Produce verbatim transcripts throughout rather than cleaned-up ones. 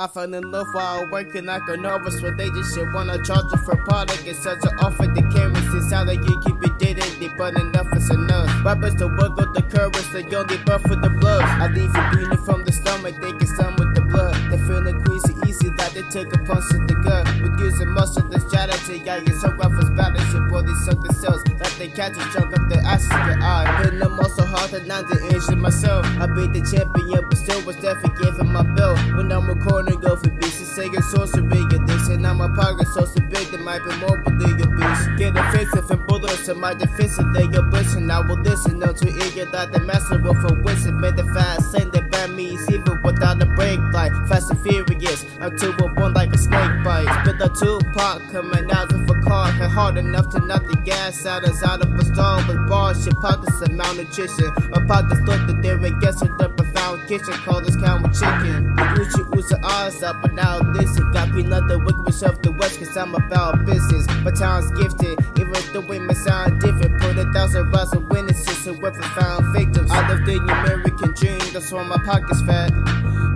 I fell in love while I worked and I got nervous when they just shit wanna charge you for product. It's such an offer they can't resist. How they can keep it dated, but enough is enough. Rappers to wiggle the courage, they only buff with the blood. I leave you bleeding from the stomach, they get some with the blood. They feeling queasy easy like they took a punch to the gut. With using most of the strategy, I get so rough as bad as your body something sells. Like they catch a chunk of their asses, but I hit them all so hard that I'm the injured myself. I beat the champion, but still was there for giving my belt. When I'm recording, go for beats and say your source to big your dicks. And now my pocket's so big, there might be more, but they your bitch. Get offensive and bullets to my defense and they your bitch. And I will listen, no too eager like the master of a wizard. Made the fast send the bad me even without a break, like Fast and Furious. I'm two or one like a snake bite. Spit a Tupac coming out of a car. Hit hard enough to knock the gas out as out of a stall. With bars, shit pockets of malnutrition. My pockets look that they were guessing the profound kitchen. Call this count with chicken. Uchi Uza eyes up, but now listen. Got me nothing wicked myself the west, cause I'm about business. My talent's gifted, even though it may sound different. Put a thousand rounds of witnesses and weapons found victims. I lived in the American dream, that's why my pocket's fat.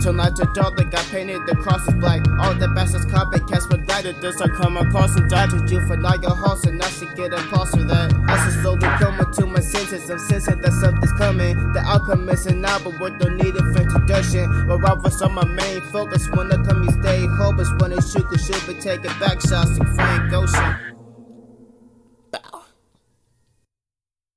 Tonight the dog that got painted, the cross is black. All the bastards copycats with gladiators. I come across and dodge with you for not your horse, and I should get a pulse for that. I should slowly come into my senses. I'm sensing that something's coming. The outcome is an album with no need for introduction. But robbers on my main focus. When I come, you stay hopeless. When they shoot, cause shoot, but taking back shots to Frank Ocean.